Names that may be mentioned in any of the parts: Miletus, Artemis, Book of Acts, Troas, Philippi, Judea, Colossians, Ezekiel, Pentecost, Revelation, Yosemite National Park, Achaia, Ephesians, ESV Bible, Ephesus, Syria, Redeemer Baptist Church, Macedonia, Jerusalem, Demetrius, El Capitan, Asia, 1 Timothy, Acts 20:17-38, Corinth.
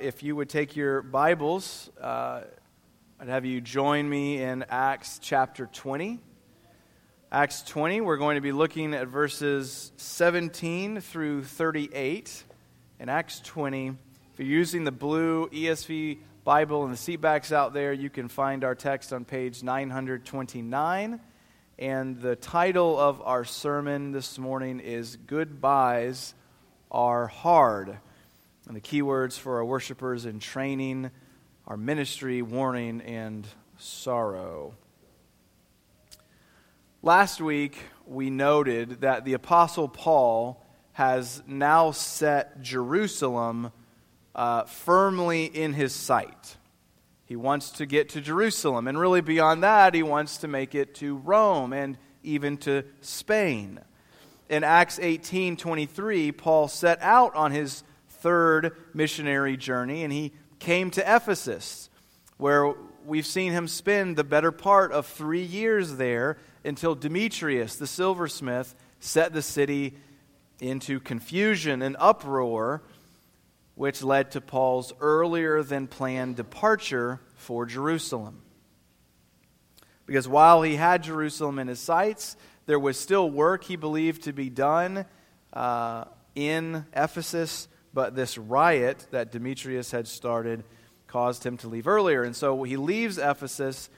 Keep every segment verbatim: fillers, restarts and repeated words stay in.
If you would take your Bibles, uh, I'd have you join me in Acts chapter twenty. Acts twenty, we're going to be looking at verses seventeen through thirty-eight. In Acts twenty, if you're using the blue E S V Bible and the seatbacks out there, you can find our text on page nine twenty-nine. And the title of our sermon this morning is Goodbyes Are Hard. And the key words for our worshipers in training are ministry, warning, and sorrow. Last week, we noted that the Apostle Paul has now set Jerusalem uh, firmly in his sight. He wants to get to Jerusalem, and really beyond that, he wants to make it to Rome and even to Spain. In Acts eighteen twenty-three, Paul set out on his third missionary journey, and he came to Ephesus, where we've seen him spend the better part of three years there until Demetrius, the silversmith, set the city into confusion and uproar, which led to Paul's earlier than planned departure for Jerusalem. Because while he had Jerusalem in his sights, there was still work he believed to be done uh, in Ephesus. But this riot that Demetrius had started caused him to leave earlier. And so he leaves Ephesus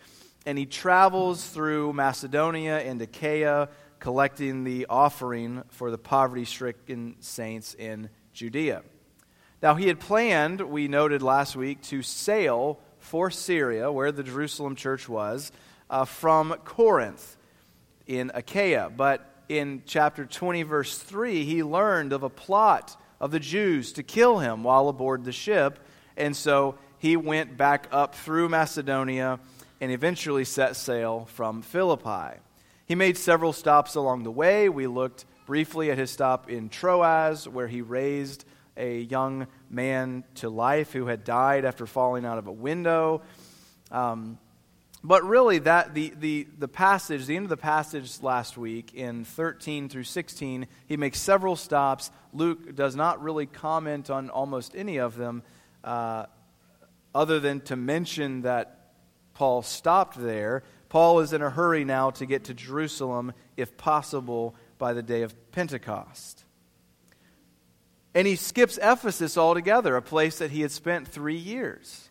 and he travels through Macedonia and Achaia, collecting the offering for the poverty-stricken saints in Judea. Now he had planned, we noted last week, to sail for Syria, where the Jerusalem church was, uh, from Corinth in Achaia. But in chapter twenty, verse three, he learned of a plot of the Jews to kill him while aboard the ship, and so he went back up through Macedonia and eventually set sail from Philippi. He made several stops along the way. We looked briefly at his stop in Troas, where he raised a young man to life who had died after falling out of a window. Um, but really, that the, the, the passage, the end of the passage last week in thirteen through sixteen, he makes several stops. Luke does not really comment on almost any of them uh, other than to mention that Paul stopped there. Paul is in a hurry now to get to Jerusalem, if possible, by the day of Pentecost. And he skips Ephesus altogether, a place that he had spent three years.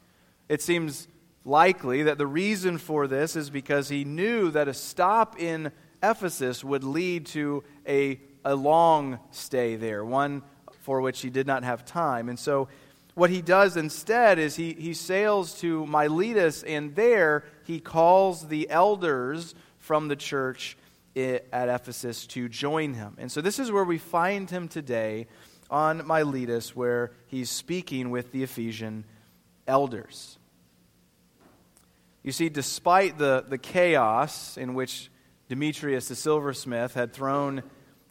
It seems likely that the reason for this is because he knew that a stop in Ephesus would lead to a, a long stay there, one for which he did not have time. And so what he does instead is he, he sails to Miletus, and there he calls the elders from the church at Ephesus to join him. And so this is where we find him today on Miletus, where he's speaking with the Ephesian elders. You see, despite the, the chaos in which Demetrius the silversmith had thrown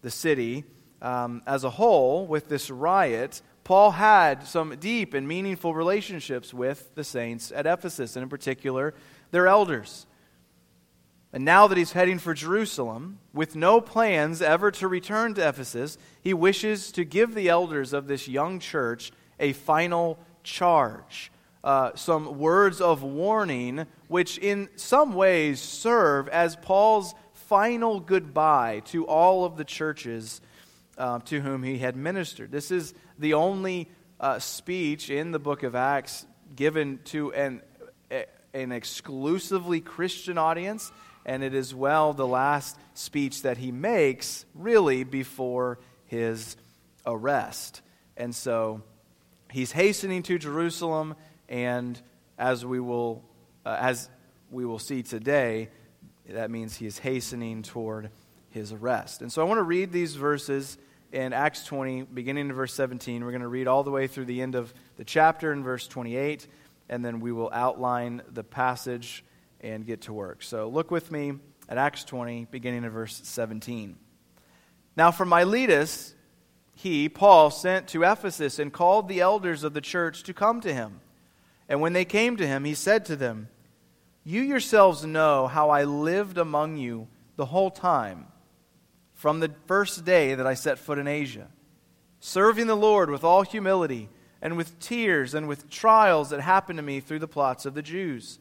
the city um, as a whole with this riot, Paul had some deep and meaningful relationships with the saints at Ephesus, and in particular, their elders. And now that he's heading for Jerusalem, with no plans ever to return to Ephesus, he wishes to give the elders of this young church a final charge. Uh, some words of warning, which in some ways serve as Paul's final goodbye to all of the churches uh, to whom he had ministered. This is the only uh, speech in the book of Acts given to an, an exclusively Christian audience, and it is well the last speech that he makes really before his arrest. And so he's hastening to Jerusalem. And as we will uh, as we will see today, that means he is hastening toward his arrest. And so I want to read these verses in Acts twenty, beginning in verse seventeen. We're going to read all the way through the end of the chapter in verse twenty-eight, and then we will outline the passage and get to work. So look with me at Acts twenty, beginning in verse seventeen. Now from Miletus, he, Paul, sent to Ephesus and called the elders of the church to come to him. And when they came to him, he said to them, "You yourselves know how I lived among you the whole time, from the first day that I set foot in Asia, serving the Lord with all humility and with tears and with trials that happened to me through the plots of the Jews.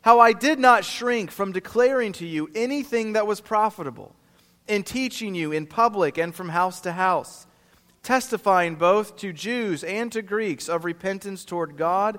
How I did not shrink from declaring to you anything that was profitable, in teaching you in public and from house to house, testifying both to Jews and to Greeks of repentance toward God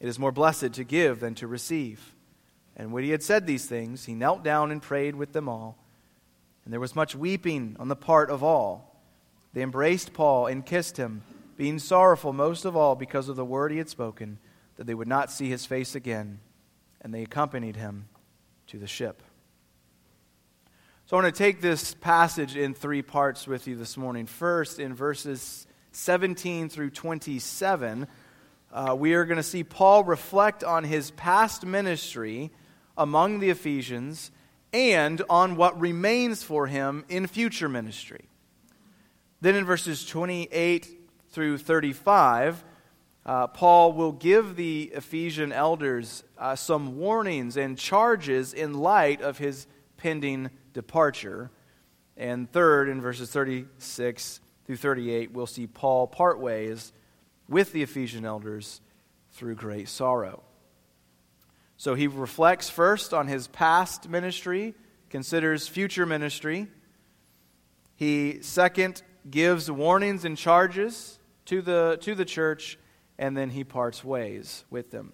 "It is more blessed to give than to receive." And when he had said these things, he knelt down and prayed with them all. And there was much weeping on the part of all. They embraced Paul and kissed him, being sorrowful most of all because of the word he had spoken, that they would not see his face again. And they accompanied him to the ship. So I want to take this passage in three parts with you this morning. First, in verses seventeen through twenty-seven, uh, we are going to see Paul reflect on his past ministry among the Ephesians and on what remains for him in future ministry. Then in verses twenty-eight through thirty-five, uh, Paul will give the Ephesian elders uh, some warnings and charges in light of his pending departure. And third, in verses thirty-six through thirty-eight, we'll see Paul part ways with the Ephesian elders through great sorrow. So he reflects first on his past ministry, considers future ministry. He second gives warnings and charges to the to the church, and then he parts ways with them.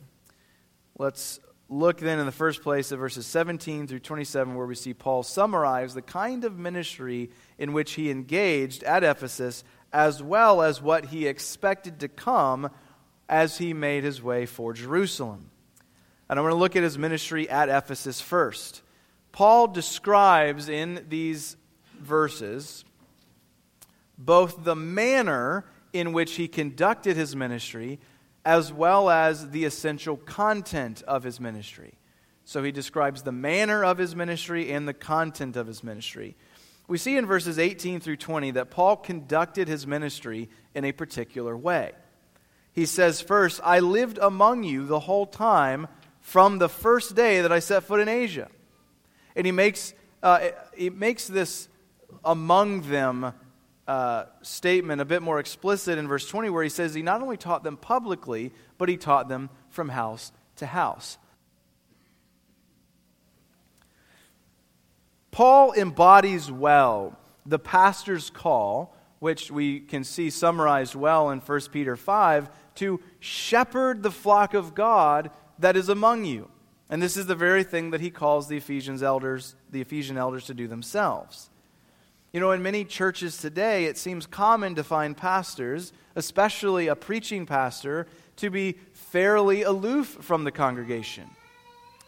Let's look then in the first place at verses seventeen through twenty-seven, where we see Paul summarize the kind of ministry in which he engaged at Ephesus, as well as what he expected to come as he made his way for Jerusalem. And I'm going to look at his ministry at Ephesus first. Paul describes in these verses both the manner in which he conducted his ministry as well as the essential content of his ministry. So he describes the manner of his ministry and the content of his ministry. We see in verses eighteen through twenty that Paul conducted his ministry in a particular way. He says, first, I lived among you the whole time from the first day that I set foot in Asia. And he makes uh, he makes this among them Uh, statement a bit more explicit in verse twenty, where he says he not only taught them publicly, but he taught them from house to house. Paul embodies well the pastor's call, which we can see summarized well in First Peter five, to shepherd the flock of God that is among you. And this is the very thing that he calls the Ephesians elders, the Ephesian elders to do themselves. You know, in many churches today, it seems common to find pastors, especially a preaching pastor, to be fairly aloof from the congregation.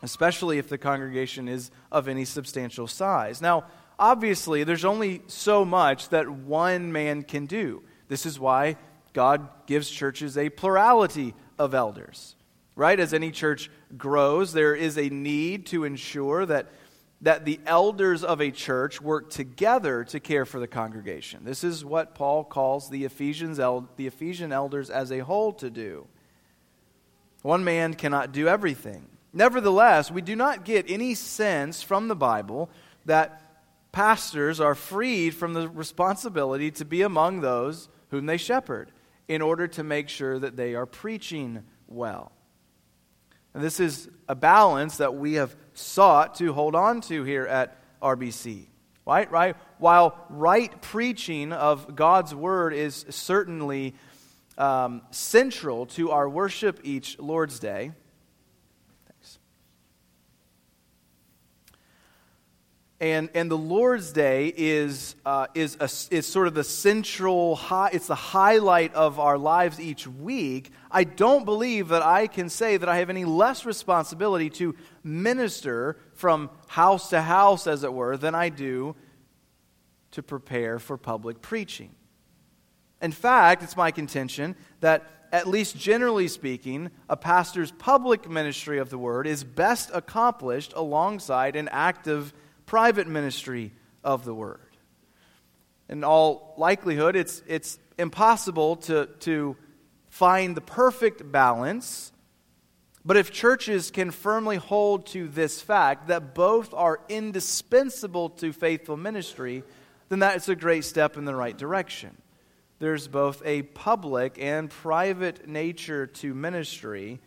especially if the congregation is of any substantial size. Now, obviously, there's only so much that one man can do. This is why God gives churches a plurality of elders, right? As any church grows, there is a need to ensure that that the elders of a church work together to care for the congregation. This is what Paul calls the Ephesians el- the Ephesian elders as a whole to do. One man cannot do everything. Nevertheless, we do not get any sense from the Bible that pastors are freed from the responsibility to be among those whom they shepherd in order to make sure that they are preaching well. And this is a balance that we have sought to hold on to here at R B C. Right? Right? While right preaching of God's Word is certainly um, central to our worship each Lord's Day, thanks. And and the Lord's Day is uh, is a, is sort of the central high, it's the highlight of our lives each week. I don't believe that I can say that I have any less responsibility to minister from house to house, as it were, than I do to prepare for public preaching. In fact, it's my contention that, at least generally speaking, a pastor's public ministry of the Word is best accomplished alongside an active private ministry of the Word. In all likelihood, it's it's impossible to to find the perfect balance, but if churches can firmly hold to this fact that both are indispensable to faithful ministry, then that's a great step in the right direction. There's both a public and private nature to ministry,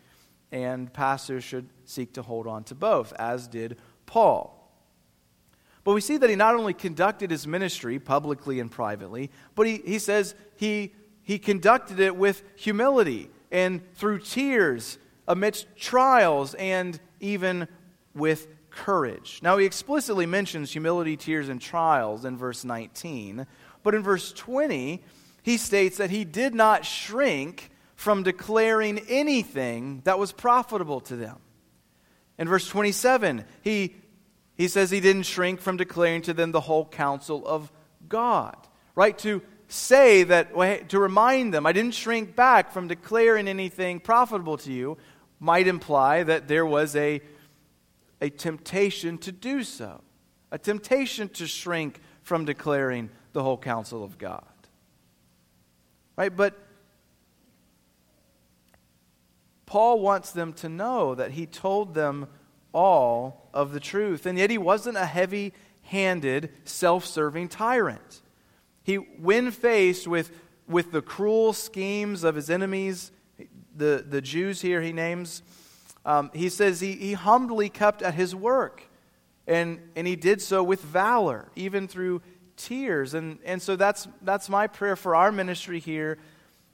and pastors should seek to hold on to both, as did Paul. But we see that he not only conducted his ministry publicly and privately, but he, he says he He conducted it with humility and through tears, amidst trials, and even with courage. Now, he explicitly mentions humility, tears, and trials in verse nineteen. But in verse twenty, he states that he did not shrink from declaring anything that was profitable to them. In verse twenty-seven, he, he says he didn't shrink from declaring to them the whole counsel of God. Right? To say that, to remind them, I didn't shrink back from declaring anything profitable to you, might imply that there was a, a temptation to do so, a temptation to shrink from declaring the whole counsel of God. Right? But Paul wants them to know that he told them all of the truth, and yet he wasn't a heavy-handed, self-serving tyrant. He, when faced with, with the cruel schemes of his enemies, the, the Jews here he names, um, he says he, he humbly kept at his work, and and he did so with valor, even through tears. And and so that's that's my prayer for our ministry here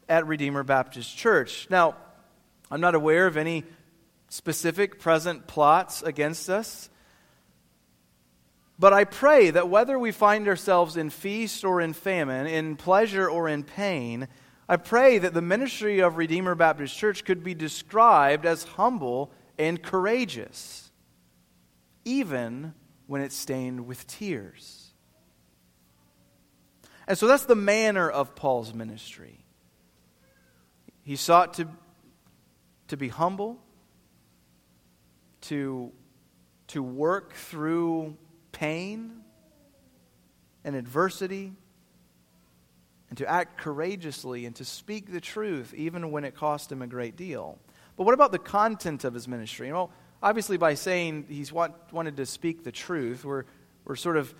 at Redeemer Baptist Church. Now, I'm not aware of any specific present plots against us, but I pray that whether we find ourselves in feast or in famine, in pleasure or in pain, I pray that the ministry of Redeemer Baptist Church could be described as humble and courageous, even when it's stained with tears. And so that's the manner of Paul's ministry. He sought to, to be humble, to, to work through pain and adversity, and to act courageously and to speak the truth even when it cost him a great deal. But what about the content of his ministry? Well, obviously by saying he's want, wanted to speak the truth, we're we're sort of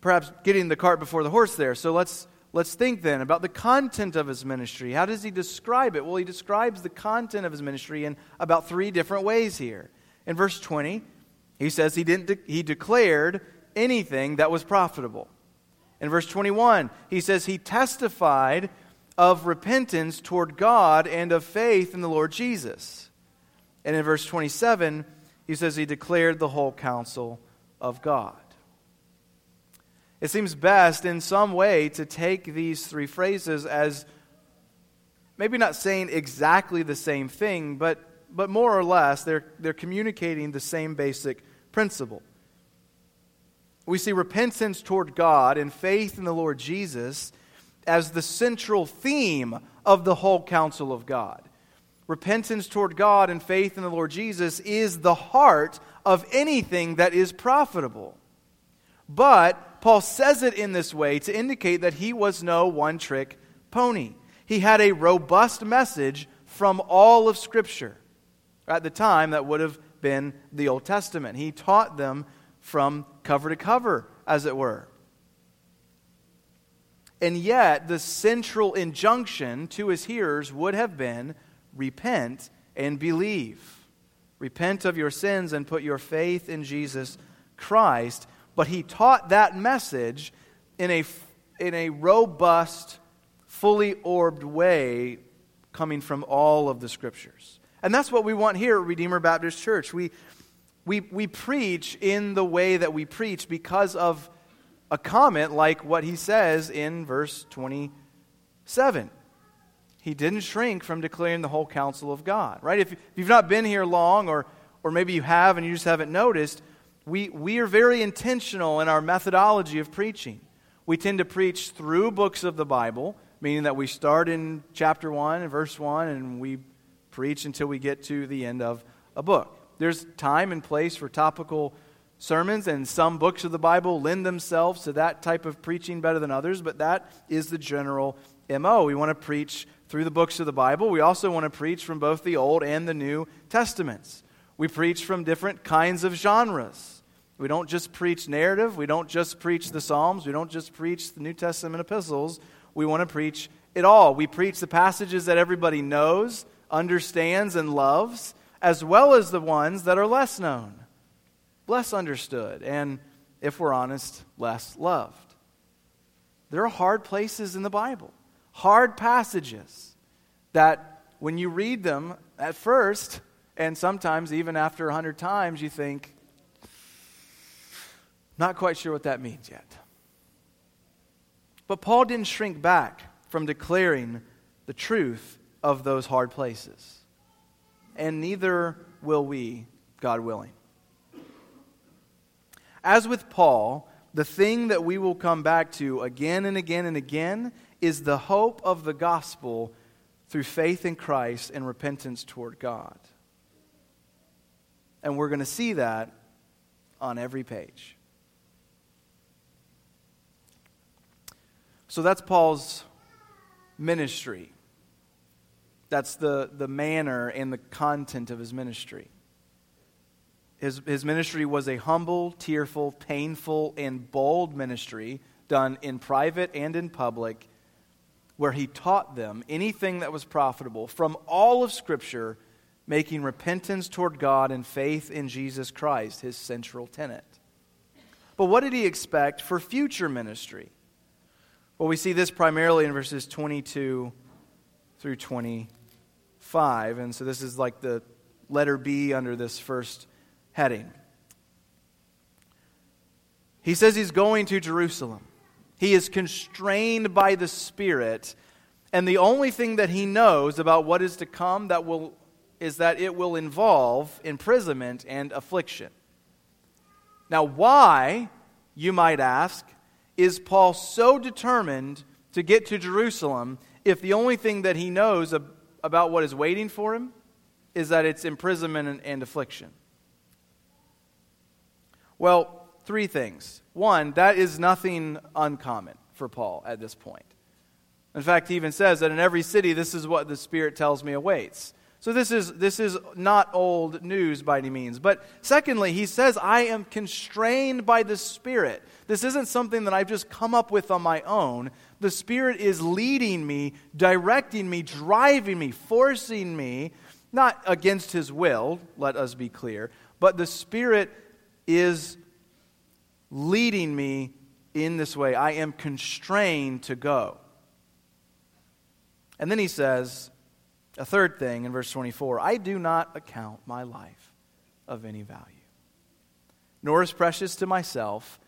perhaps getting the cart before the horse there. So let's let's think then about the content of his ministry. How does he describe it? Well, he describes the content of his ministry in about three different ways here. In verse twenty, he says he didn't. De- he declared anything that was profitable. In verse twenty-one, he says he testified of repentance toward God and of faith in the Lord Jesus. And in verse twenty-seven, he says he declared the whole counsel of God. It seems best in some way to take these three phrases as maybe not saying exactly the same thing, but but more or less, they're, they're communicating the same basic principle. We see repentance toward God and faith in the Lord Jesus as the central theme of the whole counsel of God. Repentance toward God and faith in the Lord Jesus is the heart of anything that is profitable. But Paul says it in this way to indicate that he was no one-trick pony. He had a robust message from all of Scripture. At the time, that would have been the Old Testament. He taught them from cover to cover, as it were. And yet, the central injunction to his hearers would have been, repent and believe. Repent of your sins and put your faith in Jesus Christ. But he taught that message in a, in a robust, fully orbed way coming from all of the Scriptures. And that's what we want here at Redeemer Baptist Church. We, we, we preach in the way that we preach because of a comment like what he says in verse twenty-seven. He didn't shrink from declaring the whole counsel of God, right? If you've not been here long, or or maybe you have and you just haven't noticed, we, we are very intentional in our methodology of preaching. We tend to preach through books of the Bible, meaning that we start in chapter one and verse one, and we preach until we get to the end of a book. There's time and place for topical sermons, and some books of the Bible lend themselves to that type of preaching better than others, but that is the general M O. We want to preach through the books of the Bible. We also want to preach from both the Old and the New Testaments. We preach from different kinds of genres. We don't just preach narrative. We don't just preach the Psalms. We don't just preach the New Testament epistles. We want to preach it all. We preach the passages that everybody knows, understands, and loves, as well as the ones that are less known, less understood, and, if we're honest, less loved. There are hard places in the Bible. Hard passages that when you read them at first, and sometimes even after a hundred times, you think, not quite sure what that means yet. But Paul didn't shrink back from declaring the truth of those hard places. And neither will we, God willing. As with Paul, the thing that we will come back to again and again and again is the hope of the gospel through faith in Christ and repentance toward God. And we're going to see that on every page. So that's Paul's ministry. That's the, the manner and the content of his ministry. His, his ministry was a humble, tearful, painful, and bold ministry done in private and in public, where he taught them anything that was profitable from all of Scripture, making repentance toward God and faith in Jesus Christ his central tenet. But what did he expect for future ministry? Well, we see this primarily in verses twenty-two through twenty-five, and so this is like the letter B under this first heading. He says he's going to Jerusalem. He is constrained by the Spirit, and the only thing that he knows about what is to come that will is that it will involve imprisonment and affliction. Now, why, you might ask, is Paul so determined to get to Jerusalem if the only thing that he knows ab- about what is waiting for him is that it's imprisonment and, and affliction? Well, three things. One, that is nothing uncommon for Paul at this point. In fact, he even says that in every city, this is what the Spirit tells me awaits. So this is this is not old news by any means. But secondly, he says, I am constrained by the Spirit. This isn't something that I've just come up with on my own. The Spirit is leading me, directing me, driving me, forcing me, not against his will, let us be clear, but the Spirit is leading me in this way. I am constrained to go. And then he says a third thing in verse twenty-four. I do not account my life of any value, nor is precious to myself,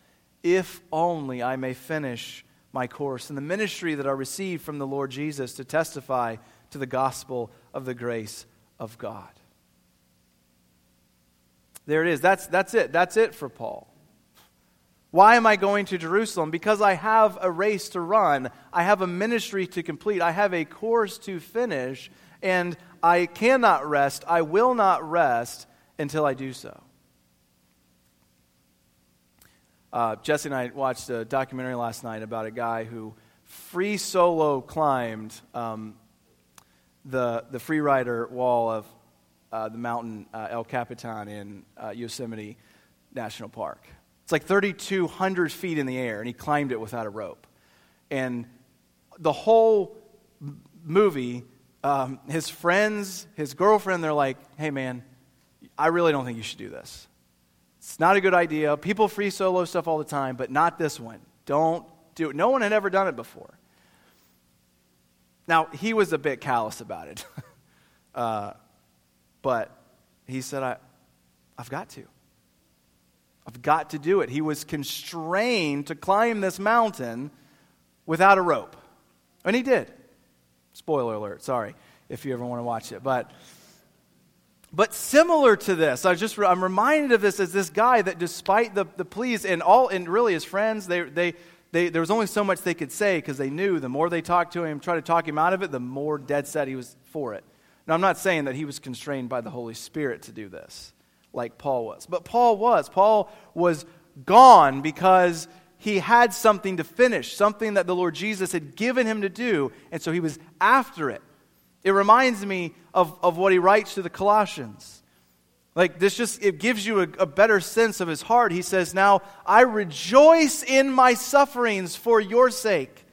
if only I may finish my course in the ministry that I received from the Lord Jesus to testify to the gospel of the grace of God. There it is. That's, that's it. That's it for Paul. Why am I going to Jerusalem? Because I have a race to run. I have a ministry to complete. I have a course to finish. And I cannot rest. I will not rest until I do so. Uh, Jesse and I watched a documentary last night about a guy who free solo climbed um, the the free rider wall of uh, the mountain uh, El Capitan in uh, Yosemite National Park. It's like thirty-two hundred feet in the air, and he climbed it without a rope. And the whole movie, um, his friends, his girlfriend, they're like, hey, man, I really don't think you should do this. It's not a good idea. People free solo stuff all the time, but not this one. Don't do it. No one had ever done it before. Now, he was a bit callous about it. uh, but he said, I, I've got to. I've got to do it. He was constrained to climb this mountain without a rope. And he did. Spoiler alert, sorry, if you ever want to watch it. But but similar to this, I just, I'm reminded of this as this guy that despite the, the pleas and all, and really his friends, they they they there was only so much they could say because they knew the more they talked to him, tried to talk him out of it, the more dead set he was for it. Now, I'm not saying that he was constrained by the Holy Spirit to do this, like Paul was. But Paul was. Paul was gone because he had something to finish, something that the Lord Jesus had given him to do, and so he was after it. It reminds me of, of what he writes to the Colossians. Like, this just, it gives you a, a better sense of his heart. He says, now, I rejoice in my sufferings for your sake,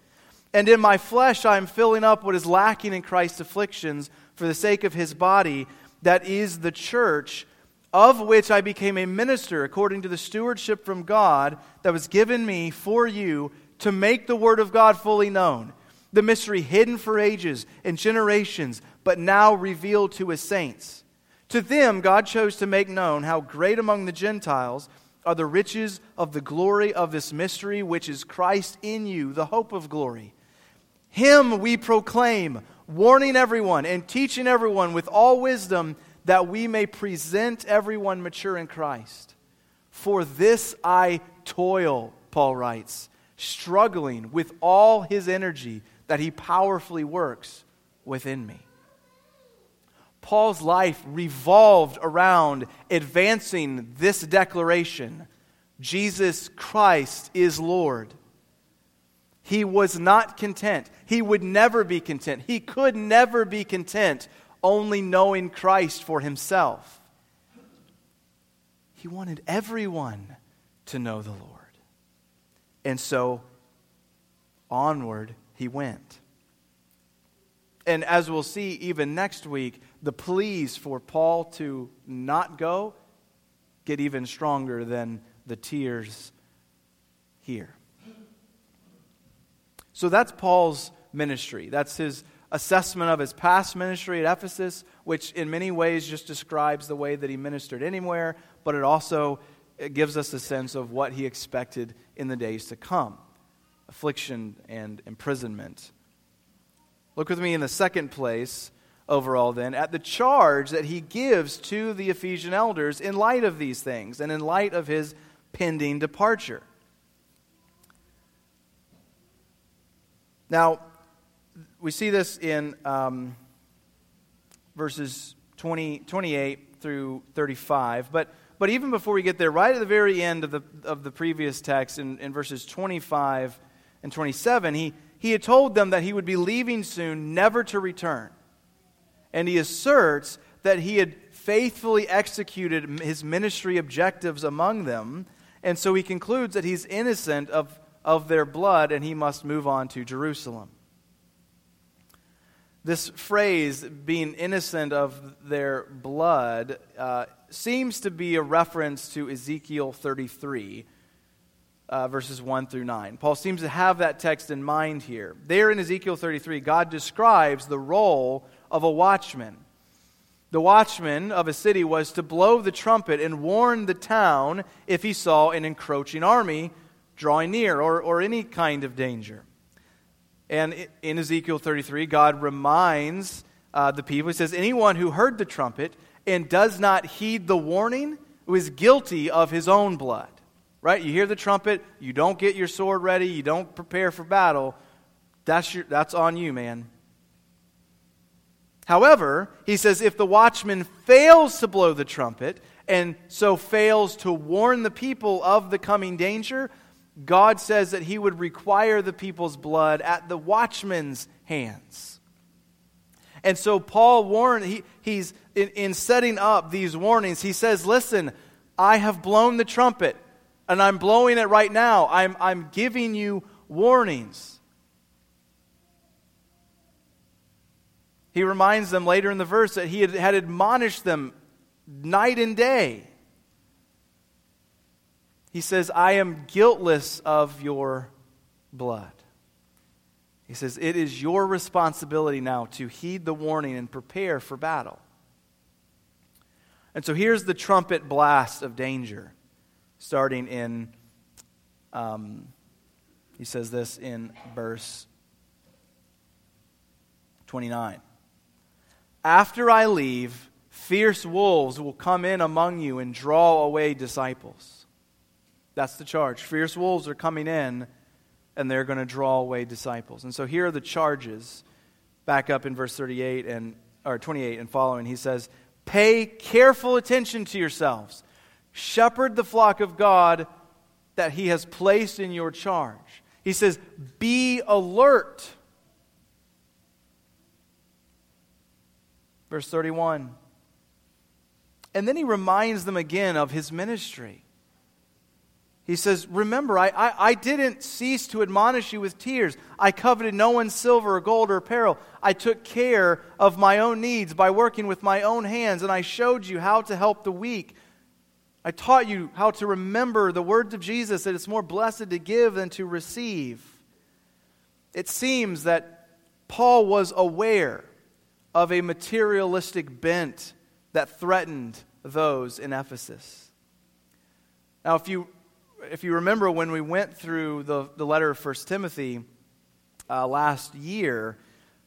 and in my flesh I am filling up what is lacking in Christ's afflictions for the sake of his body, that is the church, of which I became a minister according to the stewardship from God that was given me for you to make the word of God fully known, the mystery hidden for ages and generations, but now revealed to his saints. To them God chose to make known how great among the Gentiles are the riches of the glory of this mystery, which is Christ in you, the hope of glory. Him we proclaim, warning everyone and teaching everyone with all wisdom, that we may present everyone mature in Christ. For this I toil, Paul writes, struggling with all his energy that he powerfully works within me. Paul's life revolved around advancing this declaration: Jesus Christ is Lord. He was not content. He would never be content. He could never be content only knowing Christ for himself. He wanted everyone to know the Lord. And so, onward he went. And as we'll see even next week, the pleas for Paul to not go get even stronger than the tears here. So that's Paul's ministry. That's his assessment of his past ministry at Ephesus, which in many ways just describes the way that he ministered anywhere, but it also it gives us a sense of what he expected in the days to come: affliction and imprisonment. Look with me in the second place overall then at the charge that he gives to the Ephesian elders in light of these things and in light of his pending departure. Now, we see this in um, verses twenty, twenty-eight through thirty-five. But but even before we get there, right at the very end of the of the previous text, in, in verses twenty-five and twenty-seven, he, he had told them that he would be leaving soon, never to return. And he asserts that he had faithfully executed his ministry objectives among them. And so he concludes that he's innocent of, of their blood and he must move on to Jerusalem. This phrase, being innocent of their blood, uh, seems to be a reference to Ezekiel thirty-three, uh, verses one through nine. Paul seems to have that text in mind here. There in Ezekiel thirty-three, God describes the role of a watchman. The watchman of a city was to blow the trumpet and warn the town if he saw an encroaching army drawing near or, or any kind of danger. And in Ezekiel thirty-three, God reminds uh, the people. He says, anyone who heard the trumpet and does not heed the warning was guilty of his own blood. Right? You hear the trumpet, you don't get your sword ready, you don't prepare for battle. That's your, that's on you, man. However, he says, if the watchman fails to blow the trumpet, and so fails to warn the people of the coming danger, God says that he would require the people's blood at the watchman's hands. And so Paul warned, he, he's in, in setting up these warnings, he says, listen, I have blown the trumpet, and I'm blowing it right now. I'm, I'm giving you warnings. He reminds them later in the verse that he had, had admonished them night and day. He says, I am guiltless of your blood. He says, it is your responsibility now to heed the warning and prepare for battle. And so here's the trumpet blast of danger, starting in, um, he says this in verse twenty-nine. After I leave, fierce wolves will come in among you and draw away disciples. That's the charge. Fierce wolves are coming in, and they're going to draw away disciples. And so here are the charges. Back up in verse thirty-eight and or twenty-eight and following, he says, pay careful attention to yourselves. Shepherd the flock of God that he has placed in your charge. He says, be alert. Verse thirty-one. And then he reminds them again of his ministry. He says, remember, I, I, I didn't cease to admonish you with tears. I coveted no one's silver or gold or apparel. I took care of my own needs by working with my own hands, and I showed you how to help the weak. I taught you how to remember the words of Jesus, that it's more blessed to give than to receive. It seems that Paul was aware of a materialistic bent that threatened those in Ephesus. Now, if you if you remember when we went through the, the letter of First Timothy uh, last year,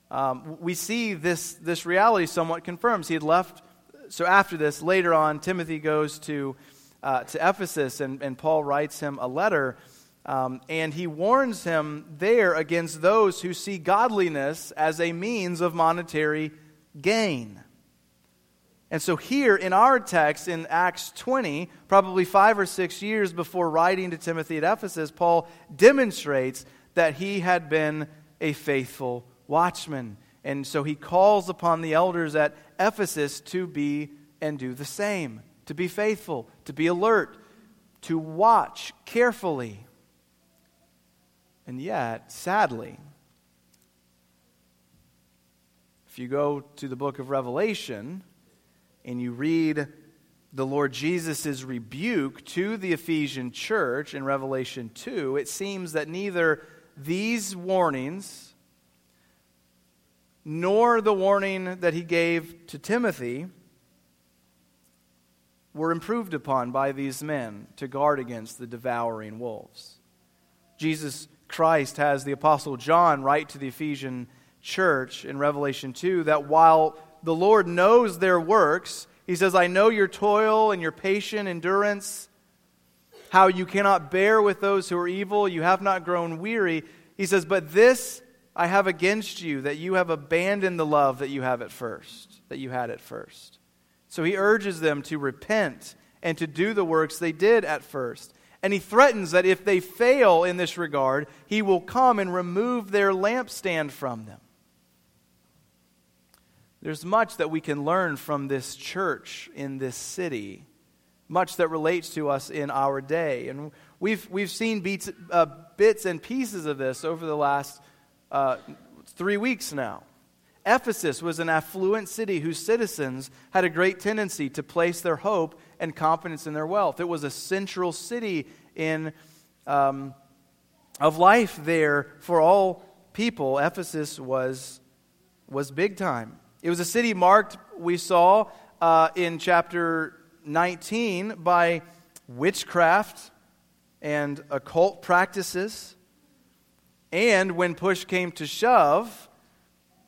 um, we see this, this reality somewhat confirms. He had left, so after this, later on, Timothy goes to uh, to Ephesus, and, and Paul writes him a letter, um, and he warns him there against those who see godliness as a means of monetary gain. And so here in our text in Acts twenty, probably five or six years before writing to Timothy at Ephesus, Paul demonstrates that he had been a faithful watchman. And so he calls upon the elders at Ephesus to be and do the same, to be faithful, to be alert, to watch carefully. And yet, sadly, if you go to the book of Revelation and you read the Lord Jesus' rebuke to the Ephesian church in Revelation two, it seems that neither these warnings nor the warning that he gave to Timothy were improved upon by these men to guard against the devouring wolves. Jesus Christ has the Apostle John write to the Ephesian church in Revelation two that while the Lord knows their works, he says, I know your toil and your patient endurance, how you cannot bear with those who are evil, you have not grown weary. He says, but this I have against you, that you have abandoned the love that you have at first, that you had at first. So he urges them to repent and to do the works they did at first. And he threatens that if they fail in this regard, he will come and remove their lampstand from them. There's much that we can learn from this church in this city, much that relates to us in our day. And we've we've seen beats, uh, bits and pieces of this over the last uh, three weeks now. Ephesus was an affluent city whose citizens had a great tendency to place their hope and confidence in their wealth. It was a central city in um, of life there for all people. Ephesus was was big time. It was a city marked, we saw uh, in chapter nineteen, by witchcraft and occult practices. And when push came to shove,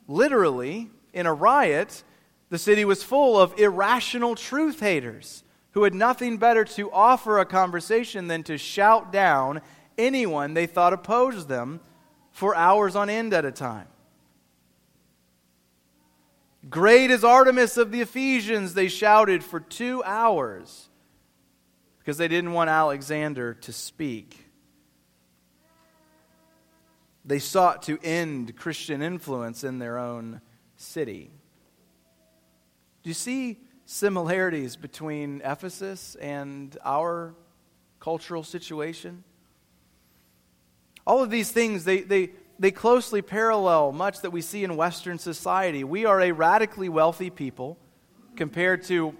literally in a riot, the city was full of irrational truth haters who had nothing better to offer a conversation than to shout down anyone they thought opposed them for hours on end at a time. Great is Artemis of the Ephesians, they shouted for two hours because they didn't want Alexander to speak. They sought to end Christian influence in their own city. Do you see similarities between Ephesus and our cultural situation? All of these things, they they they closely parallel much that we see in Western society. We are a radically wealthy people compared to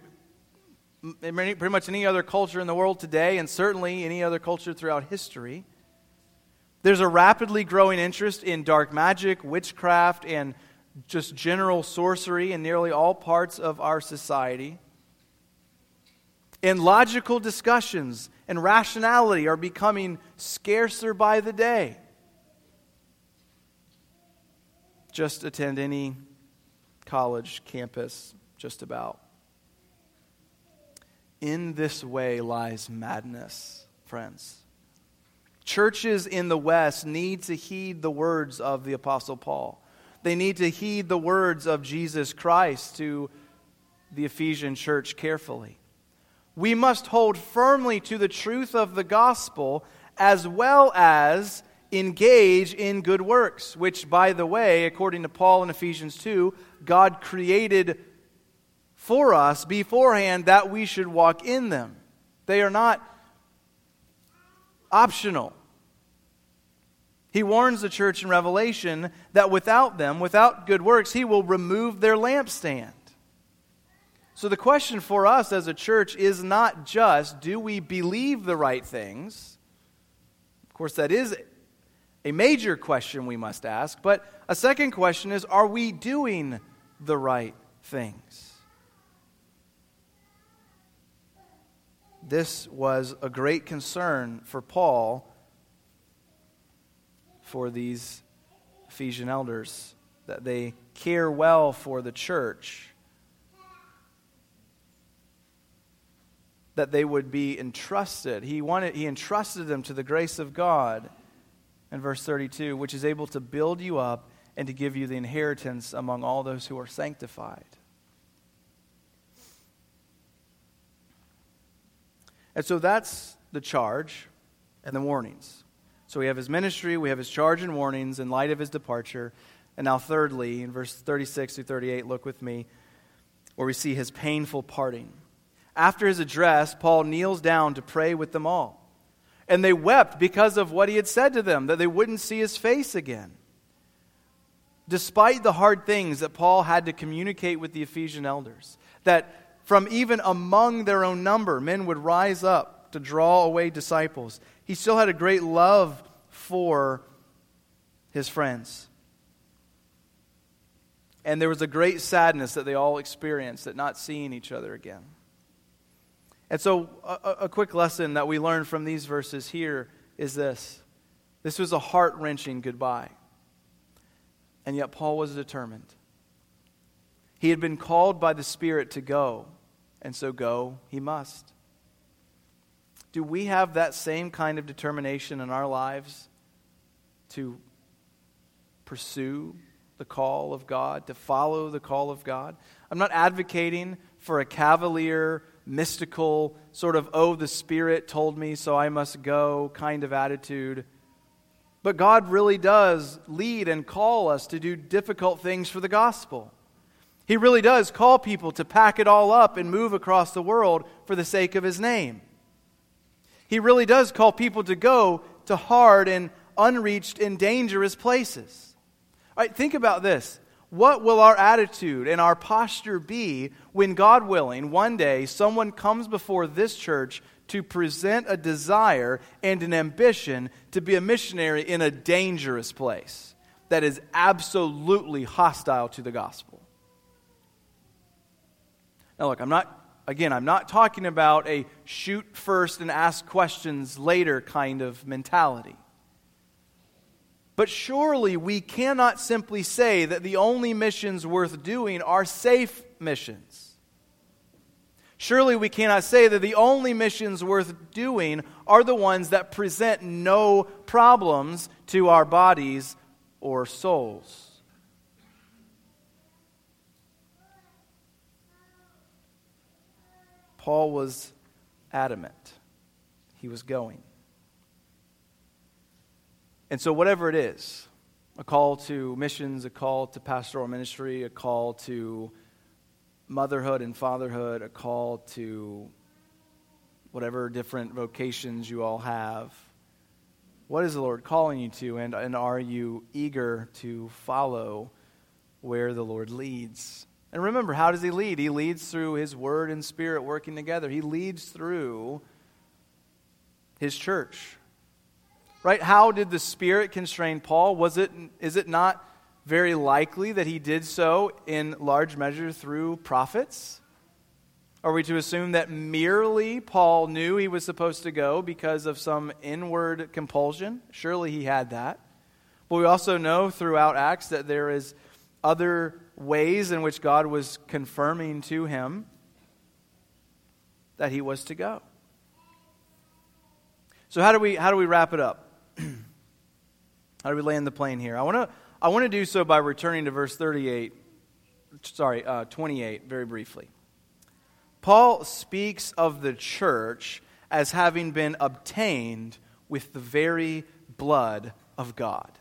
pretty much any other culture in the world today, and certainly any other culture throughout history. There's a rapidly growing interest in dark magic, witchcraft, and just general sorcery in nearly all parts of our society. And logical discussions and rationality are becoming scarcer by the day. Just attend any college campus, just about. In this way lies madness, friends. Churches in the West need to heed the words of the Apostle Paul. They need to heed the words of Jesus Christ to the Ephesian church carefully. We must hold firmly to the truth of the gospel as well as engage in good works, which, by the way, according to Paul in Ephesians two, God created for us beforehand that we should walk in them. They are not optional. He warns the church in Revelation that without them, without good works, he will remove their lampstand. So the question for us as a church is not just, do we believe the right things? Of course, that is a major question we must ask. But a second question is, are we doing the right things? This was a great concern for Paul, for these Ephesian elders, that they care well for the church, that they would be entrusted. He wanted, he entrusted them to the grace of God, in verse thirty-two, which is able to build you up and to give you the inheritance among all those who are sanctified. And so that's the charge and the warnings. So we have his ministry, we have his charge and warnings in light of his departure. And now thirdly, in verse thirty-six through thirty-eight, look with me, where we see his painful parting. After his address, Paul kneels down to pray with them all. And they wept because of what he had said to them, that they wouldn't see his face again. Despite the hard things that Paul had to communicate with the Ephesian elders, that from even among their own number, men would rise up to draw away disciples, he still had a great love for his friends. And there was a great sadness that they all experienced at not seeing each other again. And so a, a quick lesson that we learn from these verses here is this. This was a heart-wrenching goodbye. And yet Paul was determined. He had been called by the Spirit to go, and so go he must. Do we have that same kind of determination in our lives to pursue the call of God, to follow the call of God? I'm not advocating for a cavalier, mystical, sort of, oh, the Spirit told me, so I must go kind of attitude. But God really does lead and call us to do difficult things for the gospel. He really does call people to pack it all up and move across the world for the sake of His name. He really does call people to go to hard and unreached and dangerous places. All right, think about this. What will our attitude and our posture be when, God willing, one day someone comes before this church to present a desire and an ambition to be a missionary in a dangerous place that is absolutely hostile to the gospel? Now look, I'm not... Again, I'm not talking about a shoot first and ask questions later kind of mentality. But surely we cannot simply say that the only missions worth doing are safe missions. Surely we cannot say that the only missions worth doing are the ones that present no problems to our bodies or souls. Paul was adamant. He was going. And so whatever it is, a call to missions, a call to pastoral ministry, a call to motherhood and fatherhood, a call to whatever different vocations you all have, what is the Lord calling you to, and, and are you eager to follow where the Lord leads? And remember, how does He lead? He leads through His Word and Spirit working together. He leads through His church. Right? How did the Spirit constrain Paul? Was it, is it not very likely that he did so in large measure through prophets? Are we to assume that merely Paul knew he was supposed to go because of some inward compulsion? Surely he had that. But we also know throughout Acts that there is other ways in which God was confirming to him that he was to go. So how do we how do we wrap it up? How do we land the plane here? I want to I want to do so by returning to verse thirty-eight, sorry, uh, twenty-eight, very briefly. Paul speaks of the church as having been obtained with the very blood of God.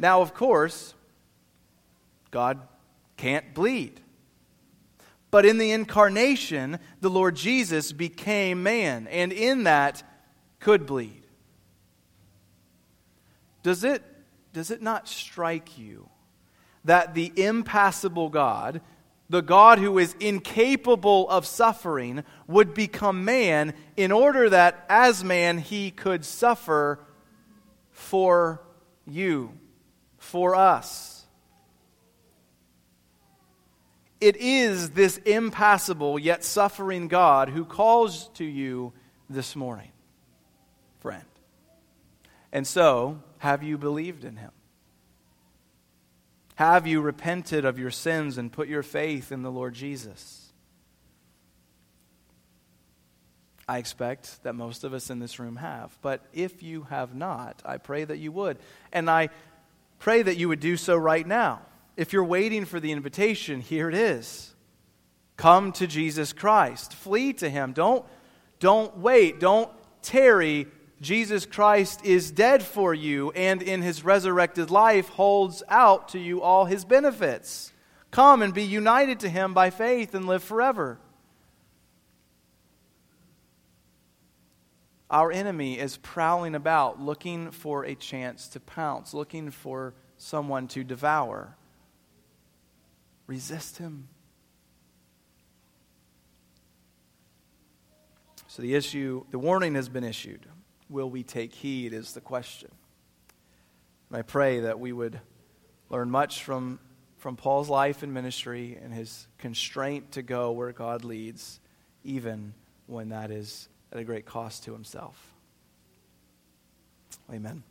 Now, of course, God can't bleed. But in the incarnation, the Lord Jesus became man, and in that could bleed. Does it Does it not strike you that the impassible God, the God who is incapable of suffering, would become man in order that as man he could suffer for you, for us? It is this impassible yet suffering God who calls to you this morning, friend. And so, have you believed in Him? Have you repented of your sins and put your faith in the Lord Jesus? I expect that most of us in this room have. But if you have not, I pray that you would. And I pray that you would do so right now. If you're waiting for the invitation, here it is. Come to Jesus Christ. Flee to Him. Don't, don't wait. Don't tarry. Jesus Christ is dead for you, and in His resurrected life holds out to you all His benefits. Come and be united to Him by faith and live forever. Our enemy is prowling about, looking for a chance to pounce, looking for someone to devour. Resist him. So the issue, the warning has been issued. Will we take heed is the question. And I pray that we would learn much from, from Paul's life and ministry and his constraint to go where God leads, even when that is at a great cost to himself. Amen.